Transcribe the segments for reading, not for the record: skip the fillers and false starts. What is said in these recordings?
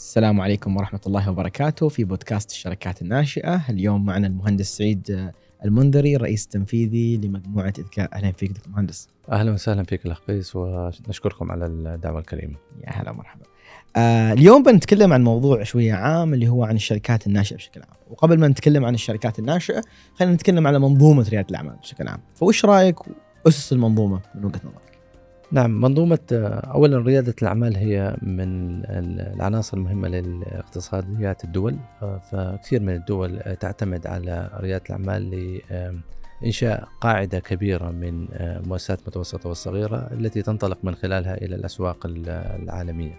السلام عليكم ورحمة الله وبركاته. في بودكاست الشركات الناشئة اليوم معنا المهندس سعيد المنذري، رئيس تنفيذي لمجموعة إذكاء. أهلا فيك دكتور مهندس. أهلا وسهلا فيك الأخ قيس، ونشكركم على الدعوة الكريمة. يا هلا ومرحبا. اليوم بنتكلم عن موضوع شوية عام اللي هو عن الشركات الناشئة بشكل عام، وقبل ما نتكلم عن الشركات الناشئة خلينا نتكلم على منظومة ريادة الأعمال بشكل عام. فوش رأيك أسس المنظومة من وجهة نظرك؟ نعم، منظومة أولا ريادة الأعمال هي من العناصر المهمة للاقتصاديات الدول، فكثير من الدول تعتمد على ريادة الأعمال لإنشاء قاعدة كبيرة من مؤسسات متوسطة والصغيرة التي تنطلق من خلالها إلى الأسواق العالمية.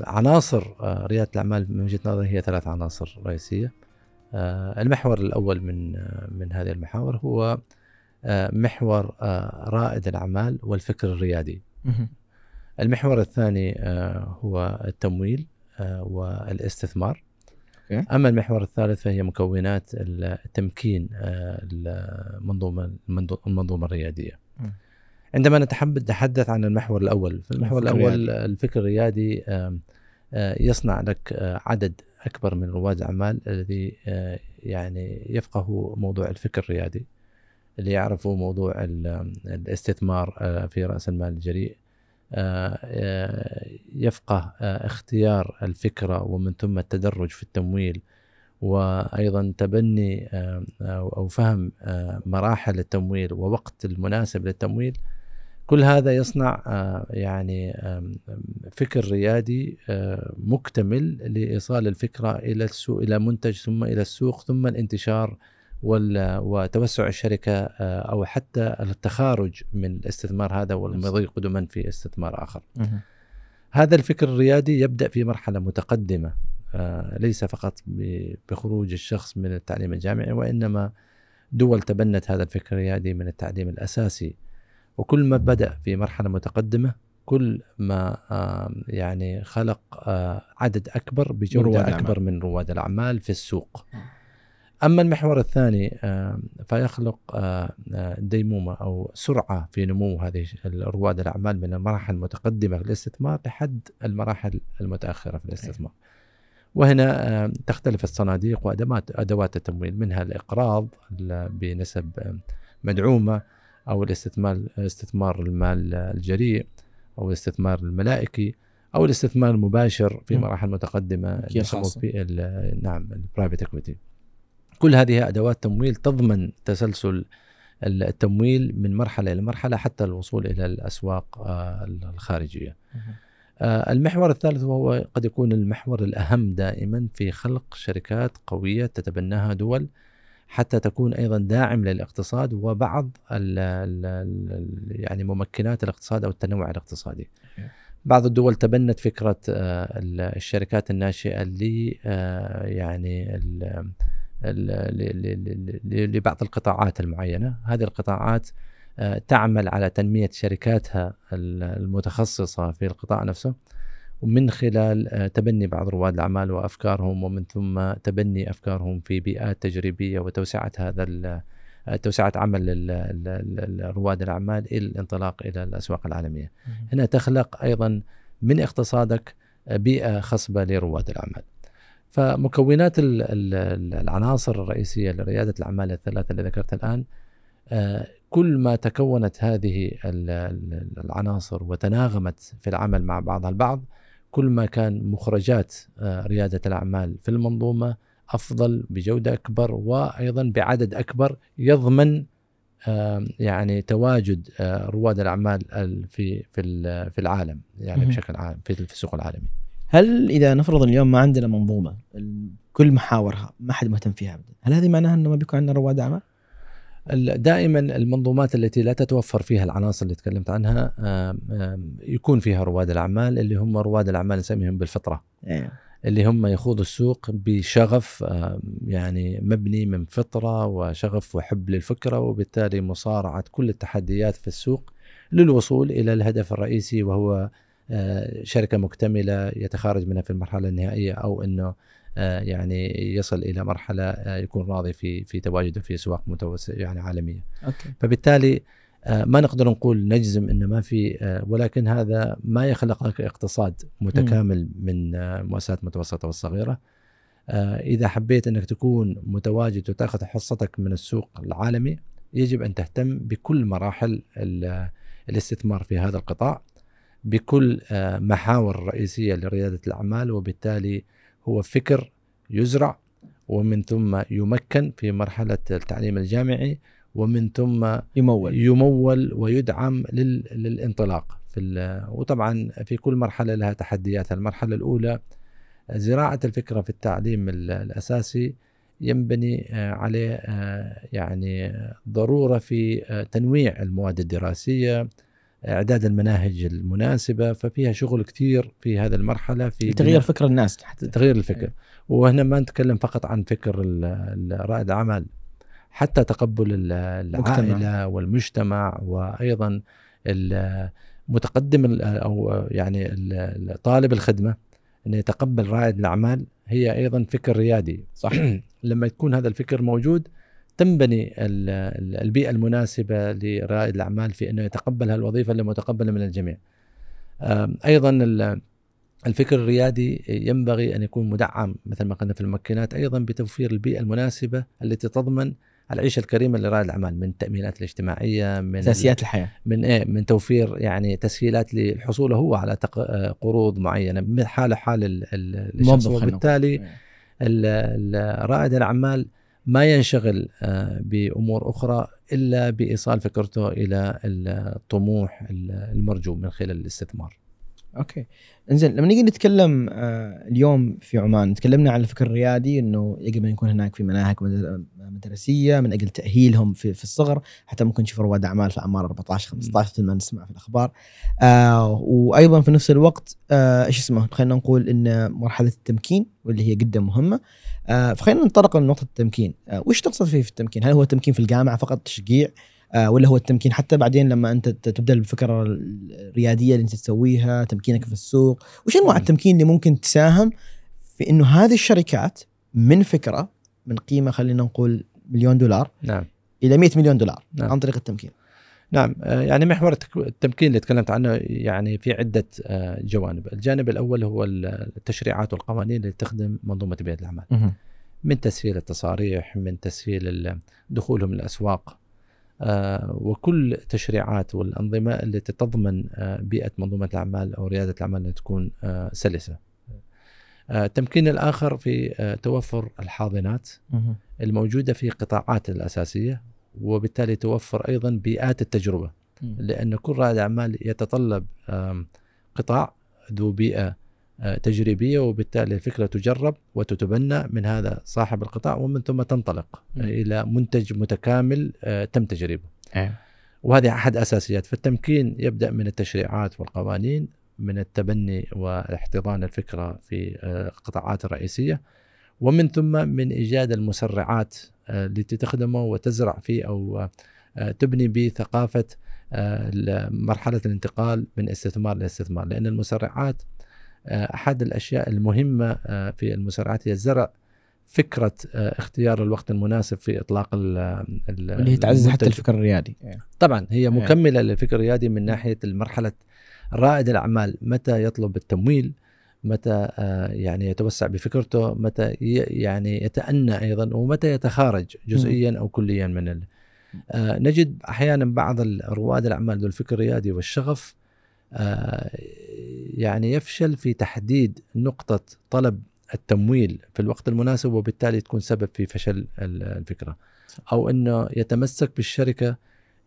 عناصر ريادة الأعمال من وجهة نظري هي 3 عناصر رئيسية. المحور الأول من هذه المحاور هو محور رائد الأعمال والفكر الريادي. المحور الثاني هو التمويل والاستثمار. أما المحور الثالث فهي مكونات التمكين المنظومة الريادية. عندما نتحدث عن المحور الأول، فالمحور الأول الفكر الريادي يصنع لك عدد أكبر من رواد الأعمال الذي يعني يفقهوا موضوع الفكر الريادي، اللي يعرفوا موضوع الاستثمار في رأس المال الجريء، يفقه اختيار الفكرة ومن ثم التدرج في التمويل، وأيضا تبني أو فهم مراحل التمويل ووقت المناسب للتمويل. كل هذا يصنع يعني فكر ريادي مكتمل لإيصال الفكرة إلى السوق، إلى منتج، ثم إلى السوق، ثم الانتشار وتوسع الشركة أو حتى التخارج من الاستثمار هذا والمضي قدما في استثمار آخر. هذا الفكر الريادي يبدأ في مرحلة متقدمة، ليس فقط بخروج الشخص من التعليم الجامعي، وإنما دول تبنت هذا الفكر الريادي من التعليم الأساسي. وكل ما بدأ في مرحلة متقدمة كل ما يعني خلق عدد أكبر بجودة أكبر من رواد الأعمال في السوق. أما المحور الثاني فيخلق ديمومة أو سرعة في نمو هذه رواد الأعمال من المراحل المتقدمة في الاستثمار لحد المراحل المتأخرة في الاستثمار. وهنا تختلف الصناديق وأدوات التمويل، منها الإقراض بنسب مدعومة، أو الاستثمار المال الجريء، أو الاستثمار الملائكي، أو الاستثمار المباشر في مراحل متقدمة. نعم، البرايفت إكويتي. كل هذه أدوات تمويل تضمن تسلسل التمويل من مرحلة إلى مرحلة حتى الوصول إلى الأسواق الخارجية. المحور الثالث وهو قد يكون المحور الأهم دائما في خلق شركات قوية تتبناها دول حتى تكون أيضا داعم للاقتصاد وبعض يعني ممكنات الاقتصاد أو التنوع الاقتصادي. بعض الدول تبنت فكرة الشركات الناشئة اللي يعني لبعض القطاعات المعينة. هذه القطاعات تعمل على تنمية شركاتها المتخصصة في القطاع نفسه، ومن خلال تبني بعض رواد الأعمال وأفكارهم، ومن ثم تبني أفكارهم في بيئات تجريبية وتوسعة توسعة عمل رواد الأعمال إلى الانطلاق إلى الأسواق العالمية. هنا تخلق أيضا من اقتصادك بيئة خصبة لرواد الأعمال. فمكونات العناصر الرئيسية لريادة الأعمال الثلاثة اللي ذكرتها الآن، كل ما تكونت هذه العناصر وتناغمت في العمل مع بعضها البعض، كل ما كان مخرجات ريادة الأعمال في المنظومة أفضل بجودة أكبر وأيضا بعدد أكبر، يضمن يعني تواجد رواد الأعمال في العالم، يعني بشكل عام في السوق العالمي. هل إذا نفرض اليوم ما عندنا منظومة كل محاورها ما حد مهتم فيها أبدا، هل هذه معناها أنه ما بيكون عندنا رواد أعمال؟ دائما المنظومات التي لا تتوفر فيها العناصر اللي تكلمت عنها يكون فيها رواد الأعمال، اللي هم رواد الأعمال نسميهم بالفطرة، اللي هم يخوضوا السوق بشغف يعني مبني من فطرة وشغف وحب للفكرة، وبالتالي مصارعة كل التحديات في السوق للوصول إلى الهدف الرئيسي، وهو شركة مكتملة يتخارج منها في المرحلة النهائية، أو أنه يعني يصل إلى مرحلة يكون راضي في تواجده في أسواق يعني عالمية. أوكي. فبالتالي ما نقدر نقول نجزم إن ما في، ولكن هذا ما يخلق لك اقتصاد متكامل من مؤسسات متوسطة والصغيرة. إذا حبيت أنك تكون متواجد وتأخذ حصتك من السوق العالمي، يجب أن تهتم بكل مراحل الاستثمار في هذا القطاع، بكل محاور رئيسية لريادة الأعمال، وبالتالي هو فكر يزرع ومن ثم يمكن في مرحلة التعليم الجامعي، ومن ثم يمول ويدعم للانطلاق وطبعا في كل مرحلة لها تحدياتها. المرحلة الأولى زراعة الفكرة في التعليم الأساسي ينبني عليه يعني ضرورة في تنويع المواد الدراسية، إعداد المناهج المناسبة، ففيها شغل كثير في هذه المرحلة في تغيير فكر الناس، حتى تغيير الفكر. وهنا ما نتكلم فقط عن فكر رائد الأعمال، حتى تقبل العائلة والمجتمع، وأيضا المتقدم أو يعني طالب الخدمة أن يتقبل رائد الأعمال، هي أيضا فكر ريادي صح. لما يكون هذا الفكر موجود تنبني البيئة المناسبة لرائد الأعمال في أنه يتقبل هالوظيفة اللي متقبلة من الجميع. أيضا الفكر الريادي ينبغي أن يكون مدعم مثل ما قلنا في المكنات، أيضا بتوفير البيئة المناسبة التي تضمن العيشة الكريمة لرائد الأعمال، من التأمينات الاجتماعية، من أساسيات الحياة، من توفير يعني تسهيلات للحصول هو على قروض معينة من حال الشخص. وبالتالي رائد الأعمال ما ينشغل بأمور أخرى إلا بإيصال فكرته إلى الطموح المرجو من خلال الاستثمار. أوكي، إنزين، لما نيجي نتكلم اليوم في عمان، تكلمنا على الفكر الريادي إنه يجب أن يكون هناك في مناهج مدرسية من أجل تأهيلهم في الصغر، حتى ممكن نشوف رواد أعمال في أعمار 14-15 مثل ما نسمع في الأخبار. وأيضا في نفس الوقت خلينا نقول إن مرحلة التمكين واللي هي جدا مهمة. فخلينا نتطرق لنقطة التمكين. وش تقصد فيه في التمكين؟ هل هو التمكين في الجامعة فقط تشجيع؟ ولا هو التمكين حتى بعدين لما أنت تبدأ بالفكرة الريادية اللي أنت تسويها، تمكينك في السوق، وش أنواع التمكين اللي ممكن تساهم في إنه هذه الشركات من فكرة من قيمة خلينا نقول $1,000,000 نعم. إلى $100 مليون نعم. عن طريق التمكين. نعم، يعني محور التمكين اللي تكلمت عنه يعني في عدة جوانب. الجانب الأول هو التشريعات والقوانين اللي تخدم منظومة بيئة الأعمال، من تسهيل التصاريح، من تسهيل دخولهم الأسواق، وكل تشريعات والأنظمة التي تضمن بيئة منظومة الأعمال أو ريادة الأعمال تكون سلسة. التمكين الآخر في توفر الحاضنات الموجودة في قطاعات الأساسية، وبالتالي توفر أيضا بيئات التجربة، لأن كل رائد أعمال يتطلب قطاع ذو بيئة تجريبية، وبالتالي الفكرة تجرب وتتبنى من هذا صاحب القطاع، ومن ثم تنطلق إلى منتج متكامل تم تجريبه. وهذه أحد أساسيات. فالتمكين يبدأ من التشريعات والقوانين، من التبني واحتضان الفكرة في القطاعات الرئيسية، ومن ثم من إيجاد المسرعات التي تخدمه وتزرع فيه أو تبني به ثقافة مرحلة الانتقال من استثمار لاستثمار. لأن المسرعات أحد الأشياء المهمة في المسرعات هي زرع فكرة اختيار الوقت المناسب في إطلاق اللي هي تعزز حتى الفكر الريادي. طبعا هي مكملة للفكر الريادي من ناحية المرحلة. رائد الأعمال متى يطلب التمويل، متى يعني يتوسع بفكرته، متى يعني يتأنى أيضا، ومتى يتخارج جزئيا أو كليا من نجد أحيانا بعض رواد الأعمال ذو الفكر الريادي والشغف يعني يفشل في تحديد نقطة طلب التمويل في الوقت المناسب، وبالتالي تكون سبب في فشل الفكرة، أو أنه يتمسك بالشركة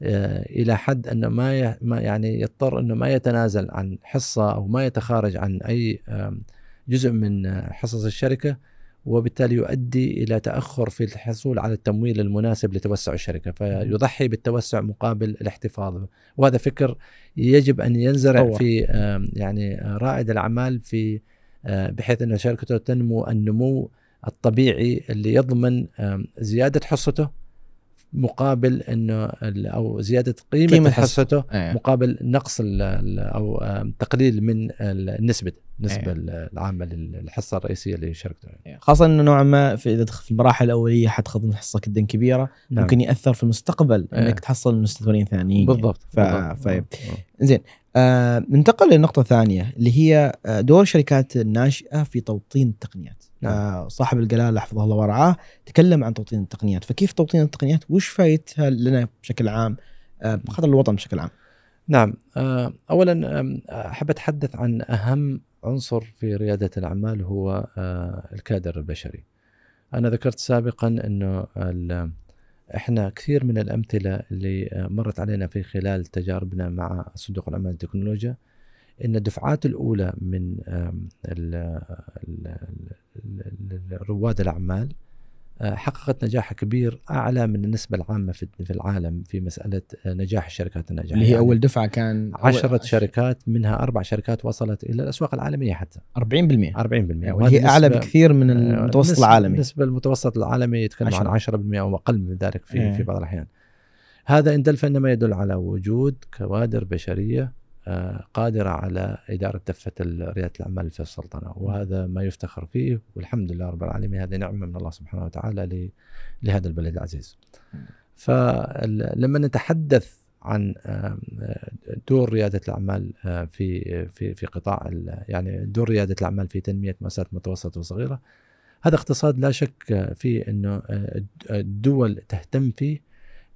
إلى حد أنه ما يعني يضطر أنه ما يتنازل عن حصة أو ما يتخارج عن أي جزء من حصص الشركة، وبالتالي يؤدي إلى تأخر في الحصول على التمويل المناسب لتوسع الشركة، فيضحي بالتوسع مقابل الاحتفاظ. وهذا فكر يجب أن ينزرع في يعني رائد الأعمال في بحيث أن شركته تنمو النمو الطبيعي اللي يضمن زيادة حصته مقابل انه او زياده قيمه حصته مقابل نقص او تقليل من النسبه العامه للحصه الرئيسيه اللي شاركته يعني. خاصه انه نوعا ما اذا في المراحل الاوليه حتخضم حصه جدا كبيره ممكن ياثر في المستقبل انك تحصل مستثمرين ثانيين. بالضبط. زين ننتقل للنقطه الثانيه اللي هي دور الشركات الناشئه في توطين التقنيات. صاحب الجلالة حفظه الله ورعاه تكلم عن توطين التقنيات، فكيف توطين التقنيات وش فايدتها لنا بشكل عام بخاطر الوطن بشكل عام؟ نعم، أولا أحب أتحدث عن أهم عنصر في ريادة الأعمال هو الكادر البشري. أنا ذكرت سابقا أنه إحنا كثير من الأمثلة اللي مرت علينا في خلال تجاربنا مع صندوق الأماني للتكنولوجيا إن الدفعات الأولى من رواد الأعمال حققت نجاح كبير أعلى من النسبة العامة في العالم في مسألة نجاح الشركات الناجحة اللي هي يعني أول دفعة كان 10 شركات منها 4 شركات وصلت إلى الأسواق العالمية حتى 40%، وهي أعلى بكثير من المتوسط العالمي. بالنسبة للمتوسط العالمي يتكلم عن 10% أو أقل من ذلك في بعض الأحيان. هذا إن دل فإنما يدل على وجود كوادر بشرية قادرة على إدارة دفة ريادة الأعمال في السلطنة، وهذا ما يفتخر فيه والحمد لله رب العالمين. هذه نعمة من الله سبحانه وتعالى لهذا البلد العزيز. فلما نتحدث عن دور ريادة الأعمال في في في قطاع يعني دور ريادة الأعمال في تنمية مؤسسات متوسطة وصغيرة، هذا اقتصاد لا شك فيه إنه الدول تهتم فيه،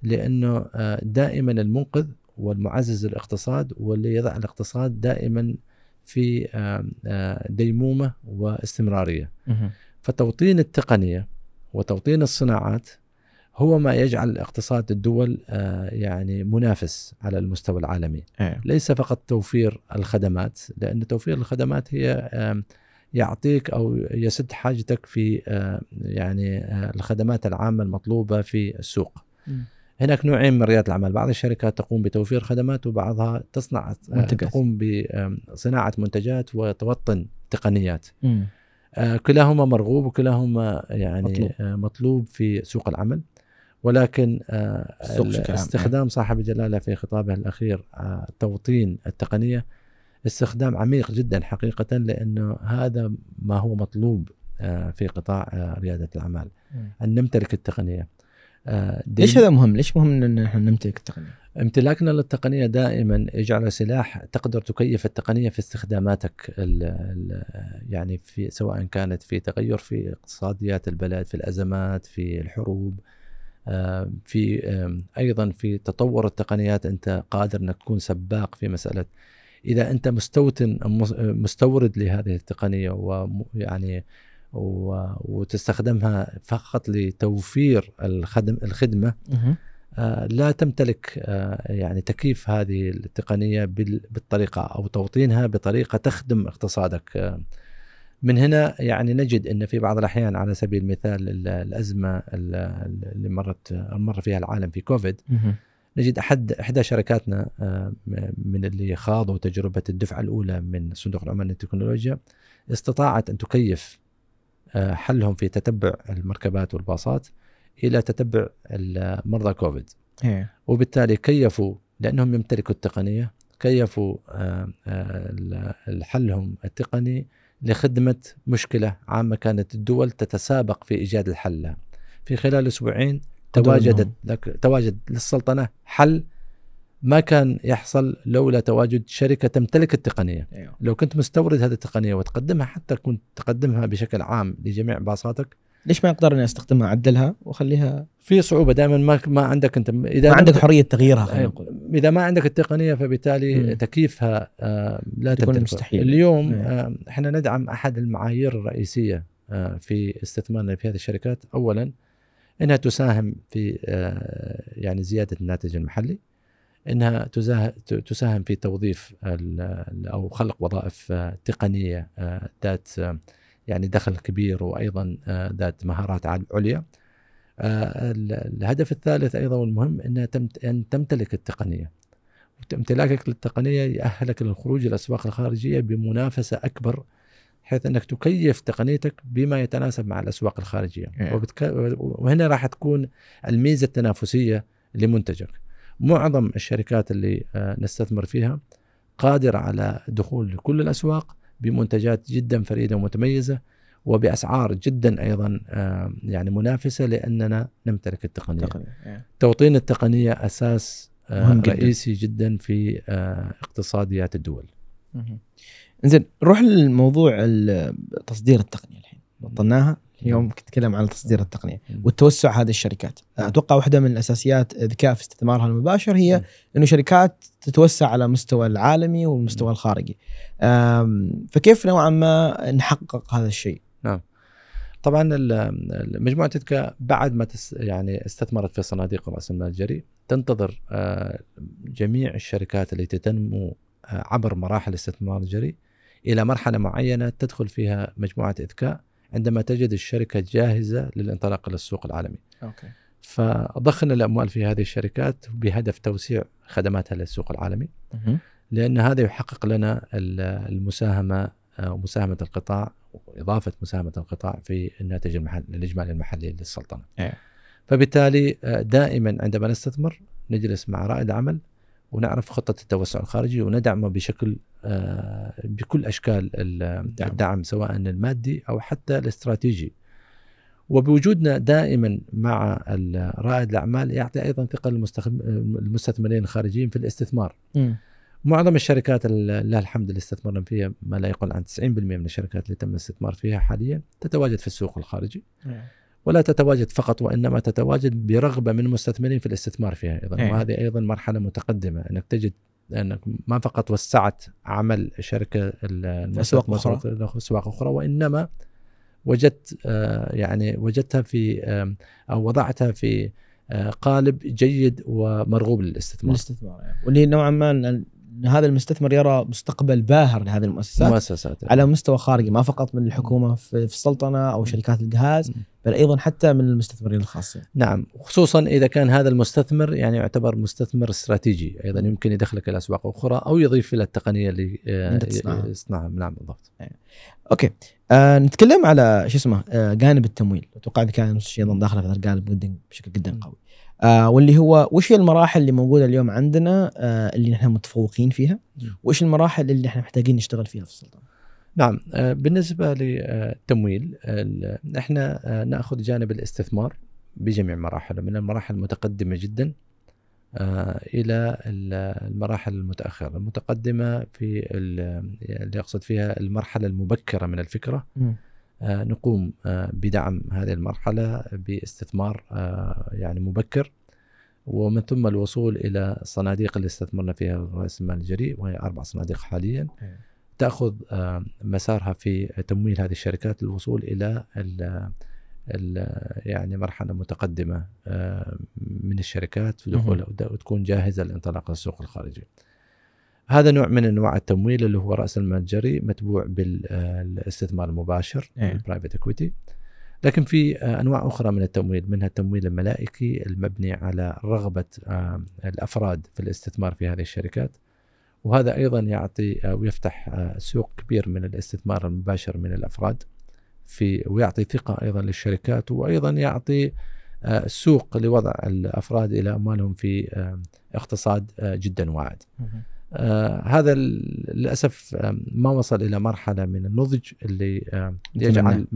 لأنه دائما المنقذ والمعزز الاقتصاد واللي يضع الاقتصاد دائما في ديمومة واستمرارية. فتوطين التقنية وتوطين الصناعات هو ما يجعل اقتصاد الدول يعني منافس على المستوى العالمي. ليس فقط توفير الخدمات، لأن توفير الخدمات هي يعطيك أو يسد حاجتك في يعني الخدمات العامة المطلوبة في السوق. هناك نوعين من ريادة الأعمال، بعض الشركات تقوم بتوفير خدمات وبعضها تصنع منتجات. تقوم بصناعة منتجات وتوطن تقنيات. كلاهما مرغوب وكلاهما يعني مطلوب في سوق العمل، ولكن استخدام صاحب الجلالة في خطابه الأخير توطين التقنية استخدام عميق جدا حقيقة، لأنه هذا ما هو مطلوب في قطاع ريادة الأعمال أن نمتلك التقنية. ليش هذا مهم؟ ليش مهم ان نحن نمتلك التقنية؟ امتلاكنا للتقنية دائما يجعل سلاح تقدر تكيف التقنية في استخداماتك يعني في سواء كانت في تغير في اقتصاديات البلد، في الأزمات، في الحروب، في ايضا في تطور التقنيات. انت قادر انك تكون سباق في مسألة اذا انت مستورد لهذه التقنية ويعني وتستخدمها فقط لتوفير الخدمة لا تمتلك يعني تكييف هذه التقنية بالطريقة أو توطينها بطريقة تخدم اقتصادك. من هنا يعني نجد أن في بعض الأحيان على سبيل المثال الأزمة اللي مر فيها العالم في كوفيد، نجد إحدى شركاتنا من اللي خاضوا تجربة الدفعة الأولى من صندوق الأماني للتكنولوجيا استطاعت أن تكيف حلهم في تتبع المركبات والباصات إلى تتبع مرضى كوفيد. وبالتالي كيفوا لأنهم يمتلكوا التقنية، كيفوا الحلهم التقني لخدمة مشكلة عامة كانت الدول تتسابق في إيجاد الحل لها. في خلال أسبوعين تواجد للسلطنة حل ما كان يحصل لولا تواجد شركة تمتلك التقنية. لو كنت مستورد هذه التقنية وتقدمها، حتى كنت تقدمها بشكل عام لجميع باصاتك، ليش ما أقدر أني أستخدمها أعدلها وأخليها؟ في صعوبة دائما ما عندك أنت، إذا ما عندك حرية تغييرها خلينا نقول. إذا ما عندك التقنية فبالتالي تكييفها لا تكون مستحيل. اليوم إحنا ندعم أحد المعايير الرئيسية في استثمارنا في هذه الشركات. أولا أنها تساهم في يعني زيادة الناتج المحلي، إنها تساهم في توظيف أو خلق وظائف تقنية ذات يعني دخل كبير وأيضا ذات مهارات عليا. الهدف الثالث أيضا والمهم إنها أن تمتلك التقنية، وامتلاكك للتقنية يأهلك للخروج إلى الأسواق الخارجية بمنافسة أكبر حيث انك تكيف تقنيتك بما يتناسب مع الاسواق الخارجيه. وهنا راح تكون الميزه التنافسيه لمنتجك. معظم الشركات اللي نستثمر فيها قادره على دخول كل الاسواق بمنتجات جدا فريده ومتميزه وباسعار جدا ايضا يعني منافسه، لاننا نمتلك التقنيه. توطين التقنيه اساس رئيسي جدا في اقتصاديات الدول. انزين، نروح لموضوع تصدير التقنيه. الحين بطلناها اليوم نتكلم عن تصدير التقنيه والتوسع هذه الشركات. اتوقع واحده من الاساسيات إذكاء في استثمارها المباشر هي انه شركات تتوسع على مستوى العالمي والمستوى الخارجي، فكيف نوعا ما نحقق هذا الشيء؟ نعم، طبعا مجموعه إذكاء بعد ما يعني استثمرت في صناديق رأس المال الجريء، تنتظر جميع الشركات اللي تنمو عبر مراحل الاستثمار الجريء إلى مرحلة معينة تدخل فيها مجموعة إذكاء عندما تجد الشركة جاهزة للانطلاق للسوق العالمي. أوكي. فضخنا الأموال في هذه الشركات بهدف توسيع خدماتها للسوق العالمي، لأن هذا يحقق لنا المساهمة ومساهمة القطاع وإضافة مساهمة القطاع في الناتج الإجمالي المحلي للسلطنة. فبالتالي دائما عندما نستثمر نجلس مع رائد عمل ونعرف خطة التوسع الخارجي وندعمه بشكل بكل أشكال الدعم، سواء المادي أو حتى الاستراتيجي. وبوجودنا دائما مع رائد الأعمال يعطي أيضا ثقة للمستثمرين الخارجيين في الاستثمار. معظم الشركات لله الحمد اللي استثمرنا فيها، ما لا يقل عن 90% من الشركات اللي تم الاستثمار فيها حاليا تتواجد في السوق الخارجي، ولا تتواجد فقط، وإنما تتواجد برغبة من المستثمرين في الاستثمار فيها أيضا. وهذه أيضا مرحلة متقدمة، أنك تجد أنك ما فقط وسعت عمل شركة أسواق أخرى، وإنما وجدت يعني وجدتها في أو وضعتها في قالب جيد ومرغوب للاستثمار واللي نوعا ما هذا المستثمر يرى مستقبل باهر لهذه المؤسسات على مستوى خارجي، ما فقط من الحكومة في السلطنة أو شركات الجهاز، بل أيضا حتى من المستثمرين الخاصين. نعم، خصوصا إذا كان هذا المستثمر يعني يعتبر مستثمر استراتيجي، أيضا يمكن يدخلك إلى أسواق أخرى أو يضيف إلى التقنية اللي يصنعها. نعم بالضبط. أوكي، نتكلم على جانب التمويل. أتوقع إذا كان نفس الشيء داخل في هذا الجانب جدا بشكل جدا قوي، واللي هو وش هي المراحل اللي موجودة اليوم عندنا اللي نحن متفوقين فيها، وش المراحل اللي نحن محتاجين نشتغل فيها في السلطنة؟ نعم، بالنسبة للتمويل احنا نأخذ جانب الاستثمار بجميع مراحله، من المراحل المتقدمة جدا إلى المراحل المتأخرة. المتقدمة في اللي أقصد فيها المرحلة المبكرة من الفكرة، نقوم بدعم هذه المرحلة باستثمار يعني مبكر، ومن ثم الوصول إلى الصناديق اللي استثمرنا فيها رأس المال الجريء، وهي 4 صناديق حاليا، تأخذ مسارها في تمويل هذه الشركات للوصول إلى يعني مرحلة متقدمة من الشركات في دخول وتكون جاهزة للانطلاق للسوق الخارجي. هذا نوع من أنواع التمويل اللي هو رأس المال الجريء متبوع بالاستثمار المباشر private equity. لكن في أنواع أخرى من التمويل، منها التمويل الملائكي المبني على رغبة الأفراد في الاستثمار في هذه الشركات، وهذا أيضا يعطي ويفتح سوق كبير من الاستثمار المباشر من الأفراد ويعطي ثقة أيضا للشركات، وأيضا يعطي سوق لوضع الأفراد إلى أموالهم في اقتصاد جدا واعد. هذا للأسف ما وصل إلى مرحلة من النضج اللي يجعل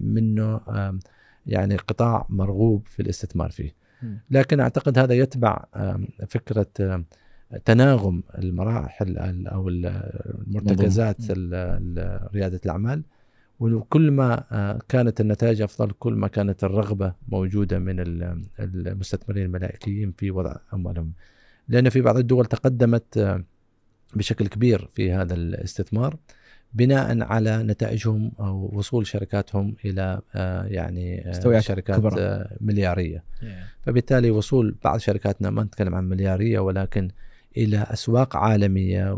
منه يعني قطاع مرغوب في الاستثمار فيه. لكن أعتقد هذا يتبع فكرة تناغم المراحل أو المرتكزات ريادة الأعمال، وكل ما كانت النتائج أفضل كل ما كانت الرغبة موجودة من المستثمرين الملائكيين في وضع أموالهم، لأن في بعض الدول تقدمت بشكل كبير في هذا الاستثمار بناء على نتائجهم أو وصول شركاتهم إلى يعني شركات كبرى مليارية. فبالتالي وصول بعض شركاتنا، ما نتكلم عن مليارية، ولكن إلى أسواق عالمية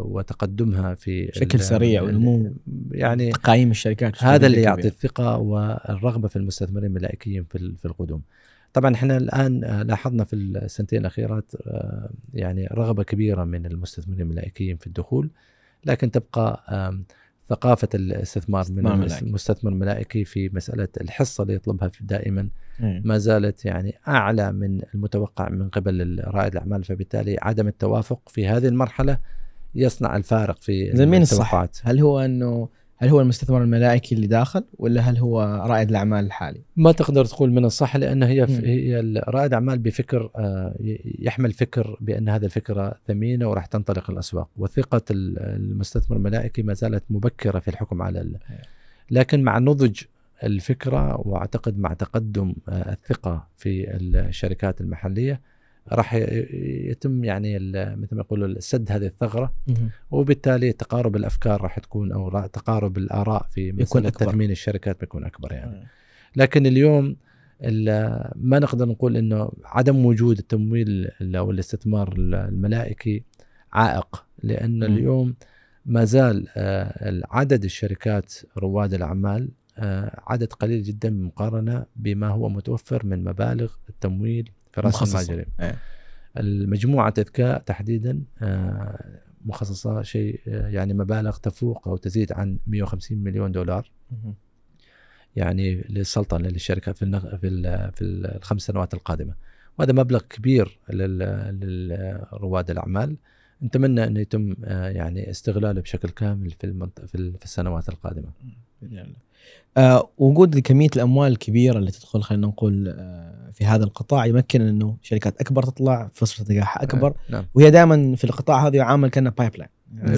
وتقدمها في شكل سريع ونمو يعني تقييم الشركات، هذا اللي يعطي الثقة والرغبة في المستثمرين الملائكيين في القدوم. طبعا احنا الآن لاحظنا في السنتين الأخيرات يعني رغبة كبيرة من المستثمرين الملائكيين في الدخول، لكن تبقى ثقافة الاستثمار من المستثمر الملائكي في مسألة الحصة اللي يطلبها دائما ما زالت يعني أعلى من المتوقع من قبل رائد الأعمال، فبالتالي عدم التوافق في هذه المرحلة يصنع الفارق في التوقعات. هل هو المستثمر الملائكي اللي داخل ولا هل هو رائد الأعمال الحالي؟ ما تقدر تقول من الصح، لأن هي رائد أعمال بفكر يحمل فكر بأن هذا الفكرة ثمينة وراح تنطلق الأسواق، وثقة المستثمر الملائكي ما زالت مبكرة في الحكم على لكن مع نضج الفكرة وأعتقد مع تقدم الثقة في الشركات المحلية راح يتم يعني مثل ما يقولوا سد هذه الثغرة، وبالتالي تقارب الأفكار راح تكون أو تقارب الآراء في مسألة تثمين الشركات بيكون أكبر يعني. لكن اليوم ما نقدر نقول إنه عدم وجود التمويل أو الاستثمار الملائكي عائق، لأن اليوم ما زال عدد الشركات رواد الأعمال عدد قليل جدا مقارنة بما هو متوفر من مبالغ التمويل مخصص. المجموعة إذكاء تحديدا مخصصة شيء يعني مبالغ تفوق أو تزيد عن 150 مليون دولار يعني للسلطنة للشركة في الخمس سنوات القادمة، وهذا مبلغ كبير لرواد الأعمال، نتمنى أن يتم يعني استغلاله بشكل كامل في السنوات القادمة. وجود كمية الأموال الكبيرة اللي تدخل خلينا نقول في هذا القطاع يمكن إنه شركات أكبر تطلع فرصة نجاح أكبر، وهي دائما في القطاع هذا يعامل كأنه بايبلاين،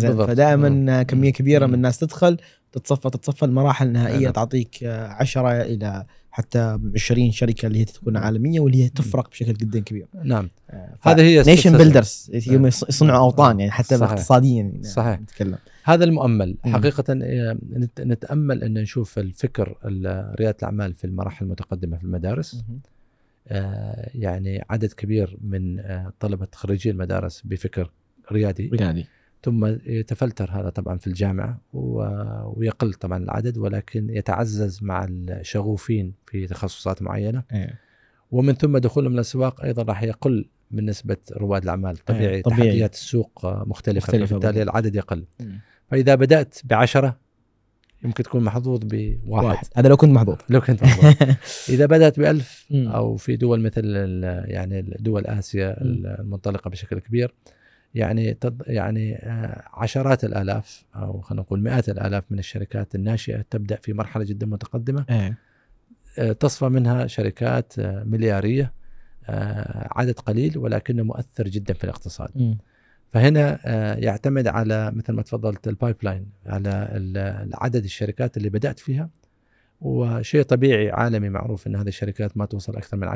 فدائما كمية كبيرة من الناس تدخل تتصفى المراحل النهائية تعطيك 10 إلى حتى 20 شركة اللي هي تكون عالمية واللي هي تفرق بشكل جدا كبير. هذا هي نيشن بيلدرز يصنعوا أوطان يعني حتى اقتصاديا يعني نتكلم. هذا المؤمل حقيقة نتأمل أن نشوف الفكر ريادة الأعمال في المراحل المتقدمة في المدارس، يعني عدد كبير من طلبة خريجي المدارس بفكر ريادي ثم يتفلتر هذا طبعا في الجامعة ويقل طبعا العدد، ولكن يتعزز مع الشغوفين في تخصصات معينة ومن ثم دخولهم الأسواق أيضا راح يقل من نسبة رواد الأعمال طبيعي. تحديات السوق مختلفة فبالتالي العدد يقل. فإذا بدأت ب10 يمكن تكون محظوظ ب1 هذا لو كنت محظوظ إذا بدأت ب1000 أو في دول مثل يعني دول آسيا المنطلقة بشكل كبير يعني عشرات الآلاف أو خلينا نقول مئات الآلاف من الشركات الناشئة تبدأ في مرحلة جدا متقدمة تصفى منها شركات مليارية، عدد قليل ولكنه مؤثر جدا في الاقتصاد. فهنا يعتمد على مثل ما تفضلت البايبلاين، على العدد الشركات اللي بدأت فيها، وشيء طبيعي عالمي معروف أن هذه الشركات ما توصل أكثر من 10%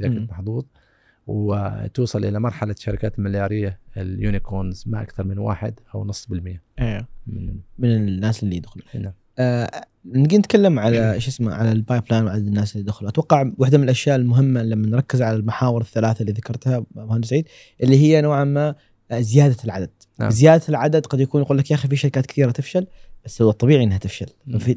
إذا كنت محظوظ، وتوصل إلى مرحلة شركات مليارية اليونيكورنز ما أكثر من 1 أو 0.5% من الناس اللي يدخلوا. نجي نتكلم على على البايبلاين وعدد الناس اللي دخلوا. أتوقع واحدة من الأشياء المهمة لما نركز على المحاور الثلاثة اللي ذكرتها مهندس سعيد اللي هي نوعا ما زيادة العدد. زيادة العدد قد يكون يقول لك يا أخي في شركات كثيرة تفشل، بس هو الطبيعي أنها تفشل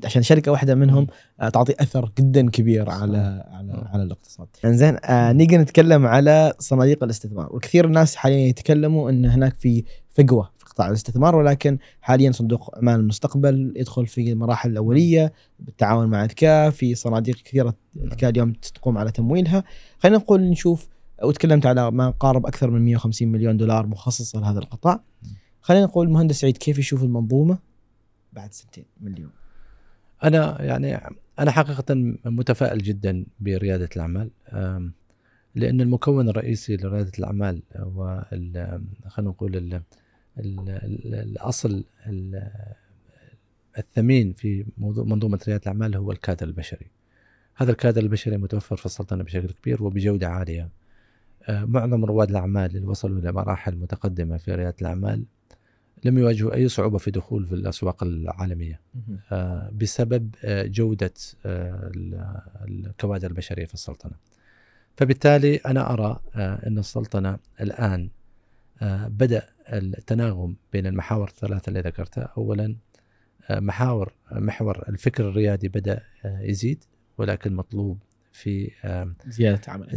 عشان شركة واحدة منهم تعطي أثر جدا كبير على الاقتصاد. إنزين نيجي نتكلم على صناديق الاستثمار، وكثير الناس حاليا يتكلموا أن هناك في فجوة في قطاع الاستثمار، ولكن حاليا صندوق أمان المستقبل يدخل في المراحل الأولية بالتعاون مع إذكاء، في صناديق كثيرة إذكاء اليوم تقوم على تمويلها. خلينا نقول نشوف، وتكلمت على ما قارب أكثر من 150 مليون دولار مخصص لهذا القطاع. خلينا نقول مهندس سعيد كيف يشوف المنظومة بعد 2 مليون؟ أنا حقيقة متفائل جدا بريادة الأعمال، لأن المكون الرئيسي لريادة الأعمال خلينا نقول الأصل الثمين في موضوع منظومة ريادة الأعمال هو الكادر البشري. هذا الكادر البشري متوفر في السلطنة بشكل كبير وبجودة عالية. معظم رواد الأعمال اللي وصلوا إلى مراحل متقدمة في ريادة الأعمال لم يواجهوا أي صعوبة في دخول في الأسواق العالمية بسبب جودة الكوادر البشرية في السلطنة. فبالتالي أنا أرى أن السلطنة الآن بدأ التناغم بين المحاور الثلاثة اللي ذكرتها. أولا محور الفكر الريادي بدأ يزيد، ولكن مطلوب في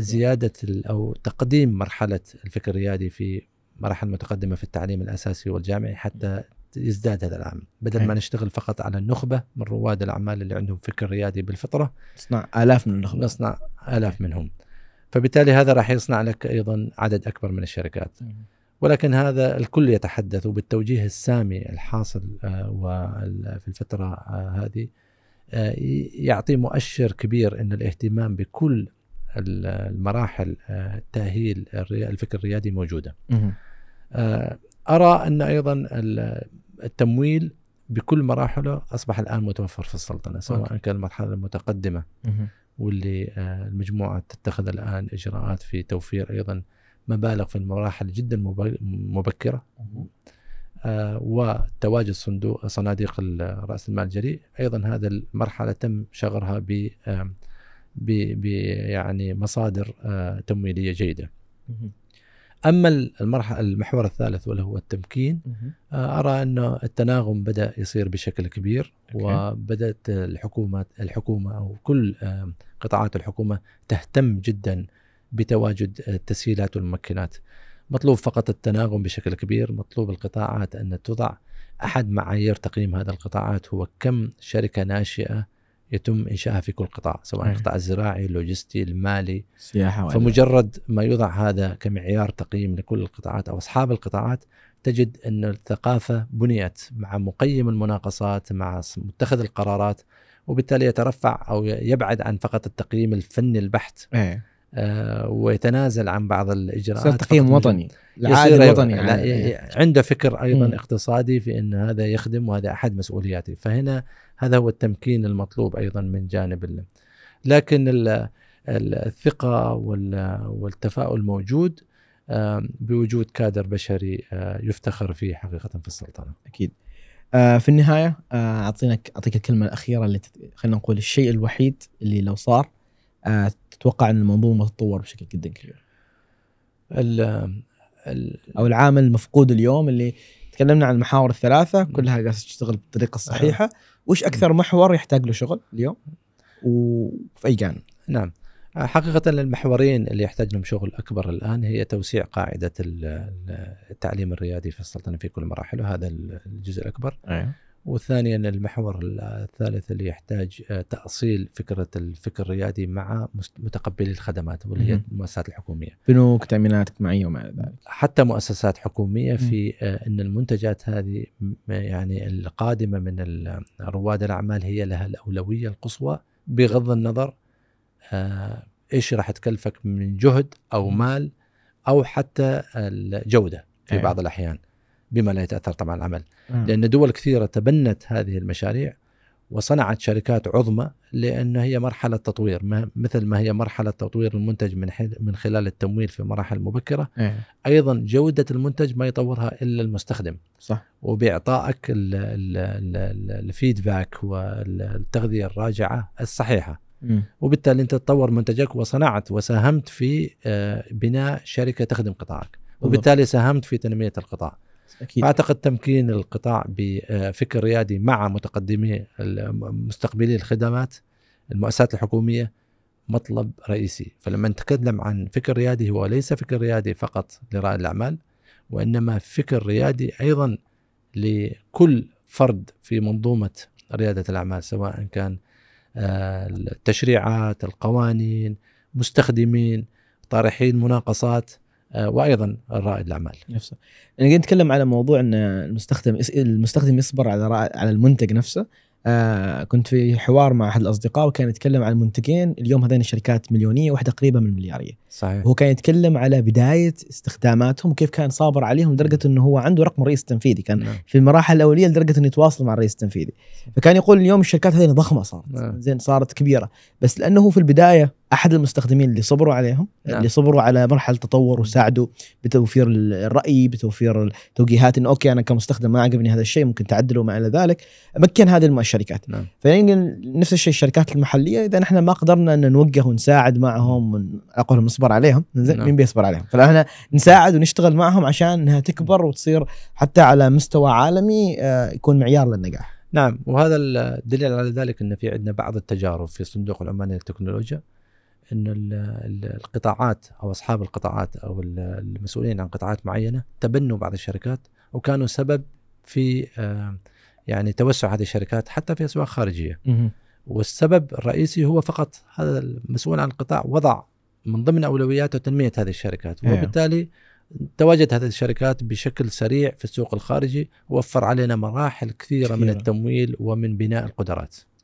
زيادة أو تقديم مرحلة الفكر الريادي في مراحل متقدمة في التعليم الأساسي والجامعي حتى يزداد هذا العامل بدل ما نشتغل فقط على النخبة من رواد الأعمال اللي عندهم فكر ريادي بالفطرة. نصنع آلاف من النخبة. نصنع آلاف منهم. فبالتالي هذا راح يصنع لك أيضا عدد أكبر من الشركات. ولكن هذا الكل يتحدث بالتوجيه السامي الحاصل وفي الفترة هذه يعطي مؤشر كبير أن الاهتمام بكل المراحل تأهيل الفكر الريادي موجودة. أرى أن أيضا التمويل بكل مراحله أصبح الآن متوفر في السلطنة، سواء كان المرحلة المتقدمة واللي المجموعة تتخذ الآن إجراءات في توفير أيضا مبالغ في المراحل جدا مبكرة، وتواجد صناديق رأس المال الجريء أيضا هذا المرحلة تم شغرها يعني مصادر تمويلية جيدة. أما المحور الثالث ولا هو التمكين، أرى أن التناغم بدأ يصير بشكل كبير، وبدأت الحكومة أو كل قطاعات الحكومة تهتم جدا بتواجد التسهيلات والممكنات. مطلوب فقط التناغم بشكل كبير، مطلوب القطاعات أن تضع أحد معايير تقييم هذا القطاعات هو كم شركة ناشئة يتم إنشائها في كل قطاع، سواء القطاع الزراعي، اللوجستي، المالي، السياحة. فمجرد ما يوضع هذا كمعيار تقييم لكل القطاعات أو أصحاب القطاعات، تجد أن الثقافة بنيت مع مقيم المناقصات مع متخذ القرارات، وبالتالي يترفع أو يبعد عن فقط التقييم الفني البحت. ويتنازل عن بعض الإجراءات. تقييم وطني العادة الوطني عنده فكر أيضا اقتصادي في أن هذا يخدم وهذا أحد مسؤولياتي. فهنا هذا هو التمكين المطلوب أيضا من جانب لكن الثقة والتفاؤل موجود بوجود كادر بشري يفتخر فيه حقيقة في السلطنة. أكيد. في النهاية أعطيك الكلمة الأخيرة اللي خلينا نقول الشيء الوحيد اللي لو صار تتوقع أن المنظومة تتطور بشكل جدا كبير، أو العامل المفقود اليوم اللي تكلمنا عن المحاور الثلاثة كلها قاعدة تشتغل بالطريقة الصحيحة. وش أكثر محور يحتاج له شغل اليوم وفي أي جانب؟ نعم، حقيقة المحورين اللي يحتاج لهم شغل أكبر الآن هي توسيع قاعدة التعليم الريادي في السلطنة في كل مراحله، هذا الجزء الأكبر. وثانيا المحور الثالث اللي يحتاج تأصيل فكرة الفكر الريادي مع متقبلي الخدمات واللي هي المؤسسات الحكومية، بنوك، تأمينات اجتماعية وما ذلك، حتى مؤسسات حكومية في أن المنتجات هذه يعني القادمة من رواد الأعمال هي لها الأولوية القصوى، بغض النظر إيش راح تكلفك من جهد أو مال أو حتى الجودة في بعض الأحيان، بما لا يتأثر طبعا العمل. لأن دول كثيرة تبنت هذه المشاريع وصنعت شركات عظمى، لأن هي مرحلة تطوير، مثل ما هي مرحلة تطوير المنتج من خلال التمويل في مراحل مبكرة، أيضا جودة المنتج ما يطورها إلا المستخدم. صح. وبإعطائك الفيدباك والتغذية الراجعة الصحيحة، وبالتالي أنت تطور منتجك وصنعت وساهمت في بناء شركة تخدم قطاعك، وبالتالي ساهمت في تنمية القطاع. أعتقد تمكين القطاع بفكر ريادي مع متقدمي مستقبلي الخدمات المؤسسات الحكومية مطلب رئيسي. فلما نتكلم عن فكر ريادي هو ليس فكر ريادي فقط لرائد الأعمال، وإنما فكر ريادي أيضا لكل فرد في منظومة ريادة الأعمال، سواء كان التشريعات، القوانين، مستخدمين، طارحين مناقصات، وأيضاً رائد الأعمال نفسه. أنا قاعد أتكلم على موضوع أن المستخدم يصبر على المنتج نفسه. كنت في حوار مع أحد الأصدقاء وكان يتكلم عن منتجين اليوم، هذين الشركات مليونية واحدة قريبة من المليارية. صحيح. وهو كان يتكلم على بداية استخداماتهم وكيف كان صابر عليهم لدرجة أنه هو عنده رقم رئيس تنفيذي، كان في المراحل الأولية لدرجة أنه يتواصل مع الرئيس التنفيذي. فكان يقول اليوم الشركات هذين ضخمة صارت كبيرة، بس لأنه في البداية أحد المستخدمين اللي صبروا عليهم، اللي صبروا على مرحلة تطور وساعدوا بتوفير الرأي، بتوفير التوجيهات، إن أوكي أنا كمستخدم ما عجبني هذا الشيء ممكن تعدله وما إلى ذلك، مكن هذه الشركات. فيمكن نفس الشيء الشركات المحلية، إذا نحن ما قدرنا أن نوجه ونساعد معهم، أقولهم نصبر عليهم، مين بيصبر عليهم؟ فإحنا نساعد ونشتغل معهم عشان أنها تكبر وتصير حتى على مستوى عالمي يكون معيار للنجاح. نعم، وهذا الدليل على ذلك أن في عندنا بعض التجارب في صندوق الأماني للتكنولوجيا، أن القطاعات أو أصحاب القطاعات أو المسؤولين عن قطاعات معينة تبنوا بعض الشركات وكانوا سبب في يعني توسع هذه الشركات حتى في أسواق خارجية. والسبب الرئيسي هو فقط هذا المسؤول عن القطاع وضع من ضمن أولوياته تنمية هذه الشركات، وبالتالي تواجد هذه الشركات بشكل سريع في السوق الخارجي، ووفر علينا مراحل كثيرة من التمويل ومن بناء القدرات.